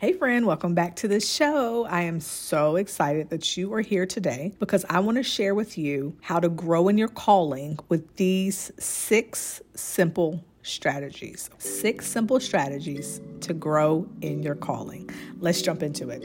Hey friend, welcome back to the show. I am so excited that you are here today because I want to share with you how to grow in your calling with these 6 simple strategies. 6 simple strategies to grow in your calling. Let's jump into it.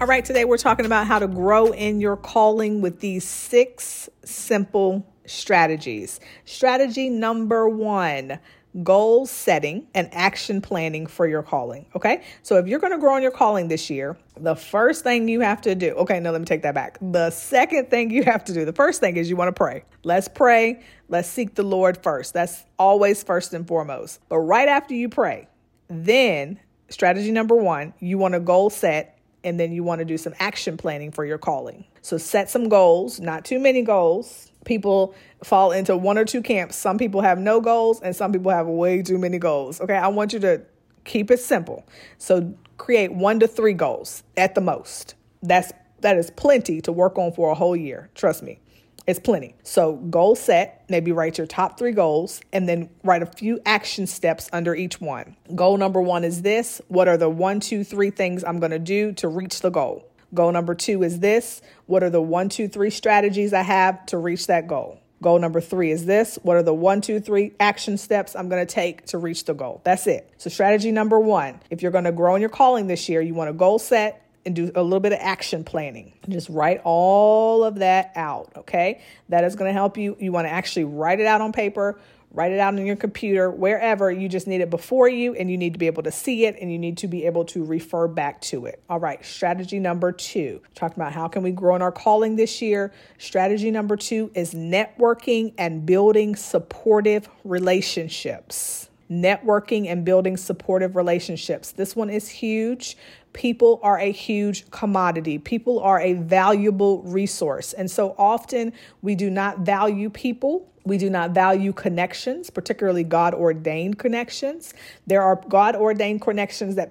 All right, today we're talking about how to grow in your calling with these 6 simple strategies. Strategy number 1, goal setting and action planning for your calling, okay? So if you're going to grow in your calling this year, the first thing you have to do, okay, no, let me take that back. The second thing you have to do, the first thing is you want to pray. Let's pray. Let's seek the Lord first. That's always first and foremost. But right after you pray, then strategy number 1, you want to goal set. And then you want to do some action planning for your calling. So set some goals, not too many goals. People fall into one or two camps. Some people have no goals and some people have way too many goals. Okay, I want you to keep it simple. So create 1 to 3 goals at the most. That is plenty to work on for a whole year. Trust me, it's plenty. So goal set, maybe write your top 3 goals and then write a few action steps under each one. Goal number 1 is this. What are the 1, 2, 3 things I'm going to do to reach the goal? Goal number 2 is this. What are the 1, 2, 3 strategies I have to reach that goal? Goal number 3 is this. What are the 1, 2, 3 action steps I'm going to take to reach the goal? That's it. So strategy number 1, if you're going to grow in your calling this year, you want to goal set and do a little bit of action planning. Just write all of that out, okay? That is going to help you. You want to actually write it out on paper, write it out on your computer, wherever. You just need it before you, and you need to be able to see it, and you need to be able to refer back to it. All right, strategy number 2. Talked about how can we grow in our calling this year. Strategy number 2 is networking and building supportive relationships. Networking and building supportive relationships. This one is huge. People are a huge commodity. People are a valuable resource. And so often we do not value people. We do not value connections, particularly God-ordained connections. There are God-ordained connections that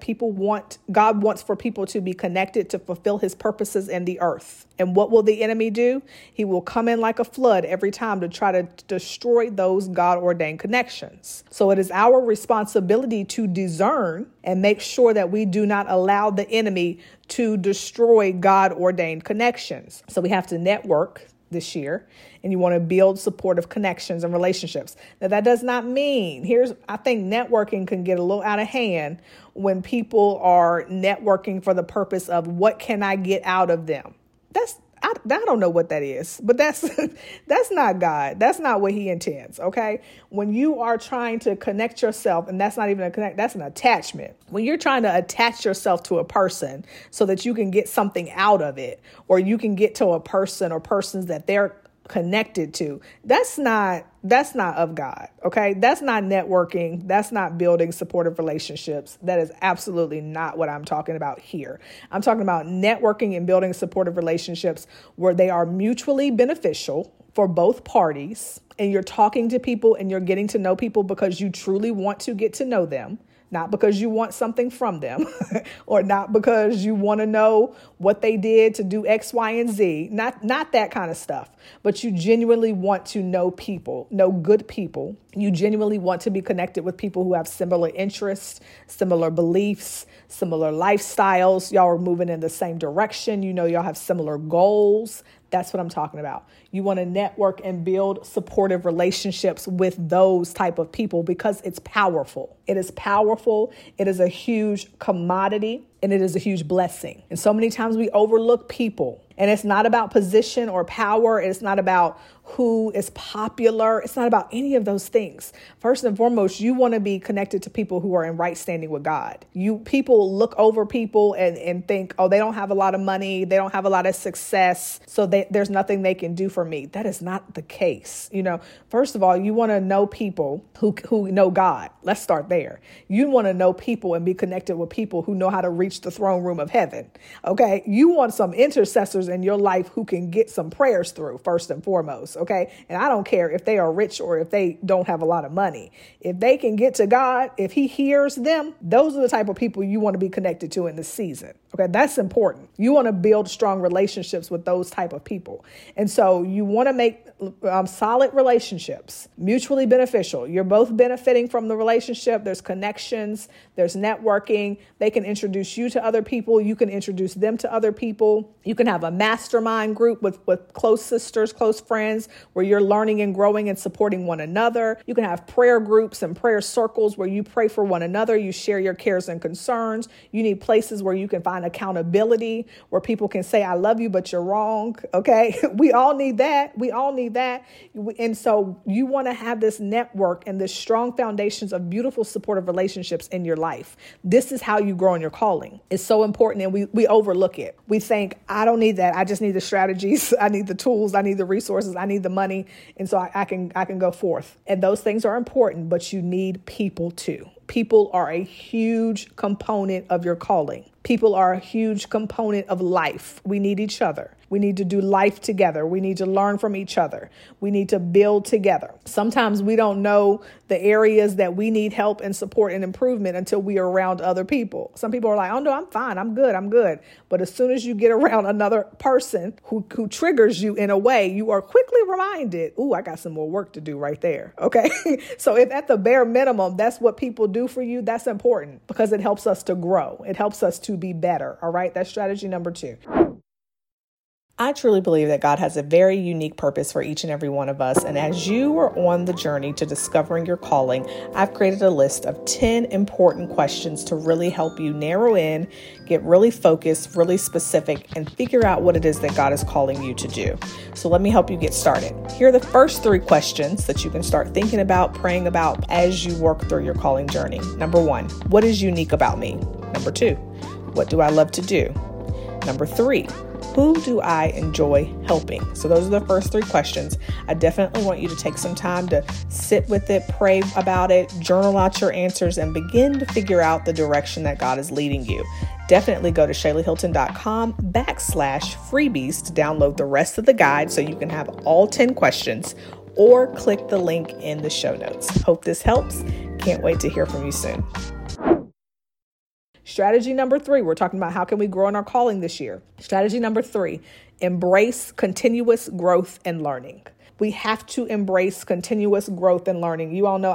God wants for people to be connected to fulfill his purposes in the earth. And what will the enemy do? He will come in like a flood every time to try to destroy those God-ordained connections. So it is our responsibility to discern and make sure that we do not allow the enemy to destroy God-ordained connections. So we have to network this year, and you want to build supportive connections and relationships. Now, that does not mean, I think networking can get a little out of hand when people are networking for the purpose of what can I get out of them? I don't know what that is, but that's not God. That's not what he intends, okay? When you are trying to connect yourself, and that's not even a connect, that's an attachment. When you're trying to attach yourself to a person so that you can get something out of it, or you can get to a person or persons that they're connected to, that's not of God, okay? That's not networking. That's not building supportive relationships. That is absolutely not what I'm talking about here. I'm talking about networking and building supportive relationships where they are mutually beneficial for both parties, and you're talking to people and you're getting to know people because you truly want to get to know them, not because you want something from them or not because you want to know what they did to do X, Y, and Z, not that kind of stuff, but you genuinely want to know people, know good people. You genuinely want to be connected with people who have similar interests, similar beliefs, similar lifestyles. Y'all are moving in the same direction. You know, y'all have similar goals. That's what I'm talking about. You want to network and build supportive relationships with those type of people because it's powerful. It is powerful. It is a huge commodity and it is a huge blessing. And so many times we overlook people, and it's not about position or power. It's not about who is popular. It's not about any of those things. First and foremost, you want to be connected to people who are in right standing with God. People look over people and think, oh, they don't have a lot of money. They don't have a lot of success. So there's nothing they can do for me. That is not the case. You know, first of all, you want to know people who know God. Let's start there. You want to know people and be connected with people who know how to reach the throne room of heaven. Okay. You want some intercessors in your life who can get some prayers through first and foremost. Okay. And I don't care if they are rich or if they don't have a lot of money. If they can get to God, if he hears them, those are the type of people you want to be connected to in this season. Okay. That's important. You want to build strong relationships with those type of people. And so you want to make solid relationships, mutually beneficial. You're both benefiting from the relationship. There's connections, there's networking. They can introduce you to other people. You can introduce them to other people. You can have a mastermind group with close sisters, close friends, where you're learning and growing and supporting one another. You can have prayer groups and prayer circles where you pray for one another. You share your cares and concerns. You need places where you can find accountability, where people can say, I love you, but you're wrong. Okay. We all need that. We all need that. And so you want to have this network and this strong foundations of beautiful supportive relationships in your life. This is how you grow in your calling. It's so important. And we overlook it. We think, I don't need that. I just need the strategies. I need the tools. I need the resources. I need the money. And so I can go forth. And those things are important, but you need people too. People are a huge component of your calling. People are a huge component of life. We need each other. We need to do life together. We need to learn from each other. We need to build together. Sometimes we don't know the areas that we need help and support and improvement until we are around other people. Some people are like, oh no, I'm fine. I'm good. But as soon as you get around another person who triggers you in a way, you are quickly reminded, ooh, I got some more work to do right there. Okay. So if at the bare minimum, that's what people do for you, that's important because it helps us to grow. It helps us to be better. All right. That's strategy number 2. I truly believe that God has a very unique purpose for each and every one of us. And as you are on the journey to discovering your calling, I've created a list of 10 important questions to really help you narrow in, get really focused, really specific, and figure out what it is that God is calling you to do. So let me help you get started. Here are the first 3 questions that you can start thinking about, praying about as you work through your calling journey. Number 1, what is unique about me? Number 2, what do I love to do? Number 3, who do I enjoy helping? So those are the first 3 questions. I definitely want you to take some time to sit with it, pray about it, journal out your answers, and begin to figure out the direction that God is leading you. Definitely go to shayleehiltoncom/freebies to download the rest of the guide so you can have all 10 questions, or click the link in the show notes. Hope this helps. Can't wait to hear from you soon. Strategy number 3, we're talking about how can we grow in our calling this year. Strategy number 3, embrace continuous growth and learning. We have to embrace continuous growth and learning. You all know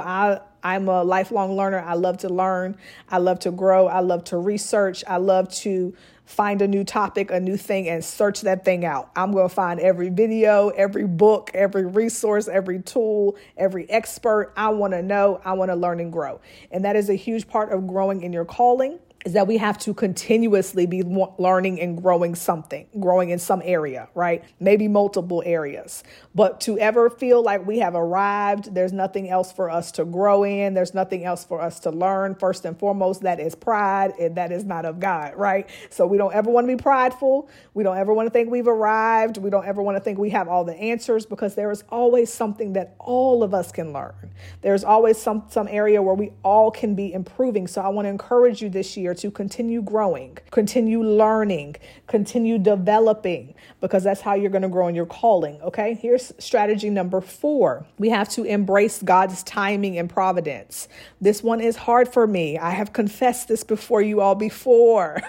I'm a lifelong learner. I love to learn. I love to grow. I love to research. I love to find a new topic, a new thing, and search that thing out. I'm going to find every video, every book, every resource, every tool, every expert. I want to know. I want to learn and grow. And that is a huge part of growing in your calling, is that we have to continuously be learning and growing something, growing in some area, right? Maybe multiple areas. But to ever feel like we have arrived, there's nothing else for us to grow in, there's nothing else for us to learn, first and foremost, that is pride, and that is not of God, right? So we don't ever want to be prideful. We don't ever want to think we've arrived. We don't ever want to think we have all the answers, because there is always something that all of us can learn. There's always some area where we all can be improving. So I want to encourage you this year to continue growing, continue learning, continue developing, because that's how you're going to grow in your calling. Okay, here's strategy number 4. We have to embrace God's timing and providence. This one is hard for me. I have confessed this before you all before.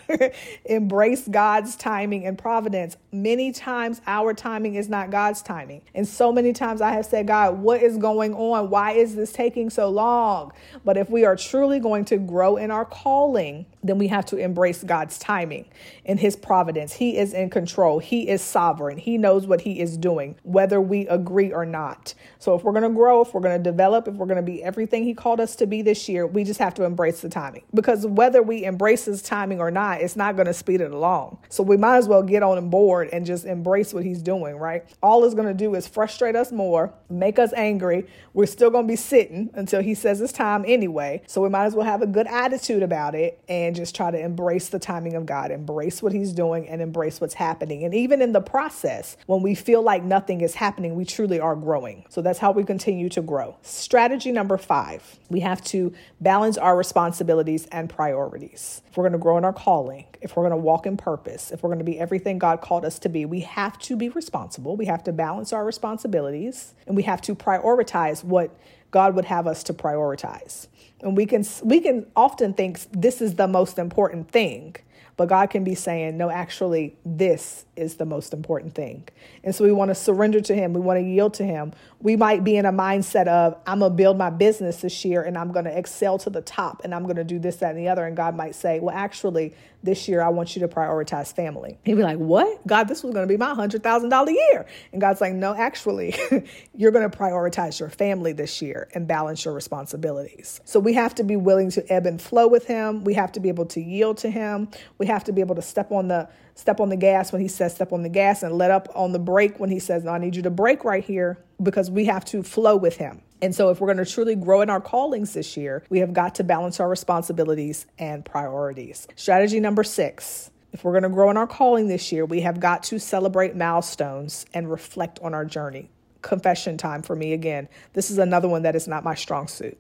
Embrace God's timing and providence. Many times our timing is not God's timing. And so many times I have said, God, what is going on? Why is this taking so long? But if we are truly going to grow in our calling, then we have to embrace God's timing and his providence. He is in control. He is sovereign. He knows what he is doing, whether we agree or not. So if we're going to grow, if we're going to develop, if we're going to be everything he called us to be this year, we just have to embrace the timing, because whether we embrace his timing or not, it's not going to speed it along. So we might as well get on board and just embrace what he's doing, right? All it's going to do is frustrate us more, make us angry. We're still going to be sitting until he says it's time anyway. So we might as well have a good attitude about it and just try to embrace the timing of God, embrace what he's doing and embrace what's happening. And even in the process, when we feel like nothing is happening, we truly are growing. So that's how we continue to grow. Strategy number 5, we have to balance our responsibilities and priorities. If we're going to grow in our calling, if we're going to walk in purpose, if we're going to be everything God called us to be, we have to be responsible. We have to balance our responsibilities and we have to prioritize what God would have us to prioritize. And we can often think this is the most important thing, but God can be saying, no, actually, this is the most important thing. And so we want to surrender to him. We want to yield to him. We might be in a mindset of, I'm going to build my business this year and I'm going to excel to the top and I'm going to do this, that, and the other. And God might say, well, actually, this year, I want you to prioritize family. He'd be like, what? God, this was going to be my $100,000 year. And God's like, no, actually, you're going to prioritize your family this year and balance your responsibilities. So we have to be willing to ebb and flow with him. We have to be able to yield to him. We have to be able to step on the gas when he says step on the gas and let up on the brake when he says, no, I need you to brake right here, because we have to flow with him. And so if we're going to truly grow in our callings this year, we have got to balance our responsibilities and priorities. Strategy number 6. If we're going to grow in our calling this year, we have got to celebrate milestones and reflect on our journey. Confession time for me again. This is another one that is not my strong suit.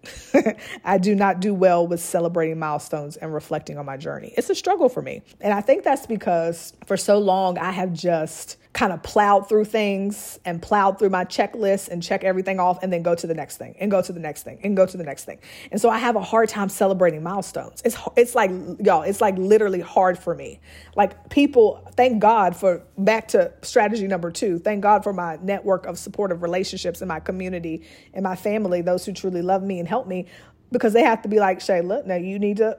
I do not do well with celebrating milestones and reflecting on my journey. It's a struggle for me. And I think that's because for so long I have just kind of plowed through things and plowed through my checklist and check everything off and then go to the next thing and go to the next thing and go to the next thing. And so I have a hard time celebrating milestones. It's like, y'all, it's like literally hard for me. Like people, thank God for, back to strategy number 2, thank God for my network of supportive relationships in my community and my family, those who truly love me and help me. Because they have to be like, Shayla, now you need to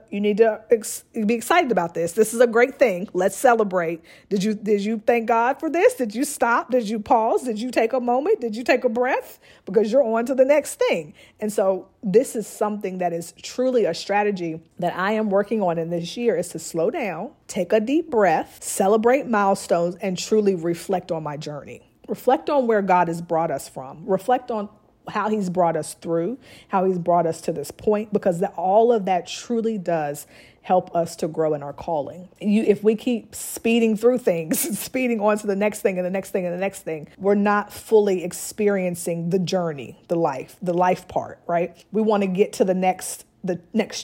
be excited about this. This is a great thing. Let's celebrate. Did you thank God for this? Did you stop? Did you pause? Did you take a moment? Did you take a breath? Because you're on to the next thing. And so this is something that is truly a strategy that I am working on in this year, is to slow down, take a deep breath, celebrate milestones, and truly reflect on my journey. Reflect on where God has brought us from. Reflect on how he's brought us through, how he's brought us to this point, because all of that truly does help us to grow in our calling. If we keep speeding through things, speeding on to the next thing and the next thing and the next thing, we're not fully experiencing the journey, the life part, right? We want to get to the next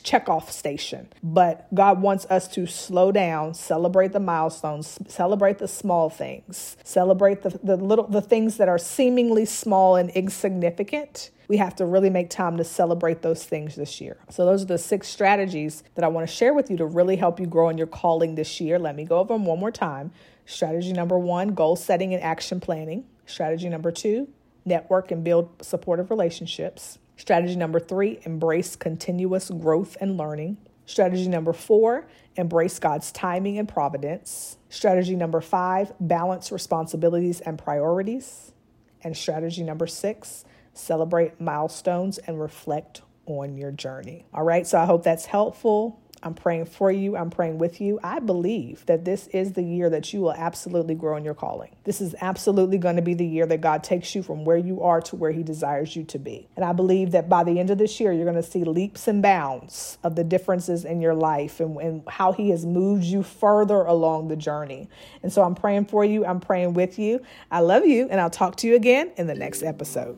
checkoff station. But God wants us to slow down, celebrate the milestones, celebrate the small things, celebrate the things that are seemingly small and insignificant. We have to really make time to celebrate those things this year. So those are the 6 strategies that I want to share with you to really help you grow in your calling this year. Let me go over them one more time. Strategy number 1, goal setting and action planning. Strategy number 2, network and build supportive relationships. Strategy number 3, embrace continuous growth and learning. Strategy number 4, embrace God's timing and providence. Strategy number 5, balance responsibilities and priorities. And strategy number 6, celebrate milestones and reflect on your journey. All right, so I hope that's helpful. I'm praying for you. I'm praying with you. I believe that this is the year that you will absolutely grow in your calling. This is absolutely going to be the year that God takes you from where you are to where he desires you to be. And I believe that by the end of this year, you're going to see leaps and bounds of the differences in your life and how he has moved you further along the journey. And so I'm praying for you. I'm praying with you. I love you. And I'll talk to you again in the next episode.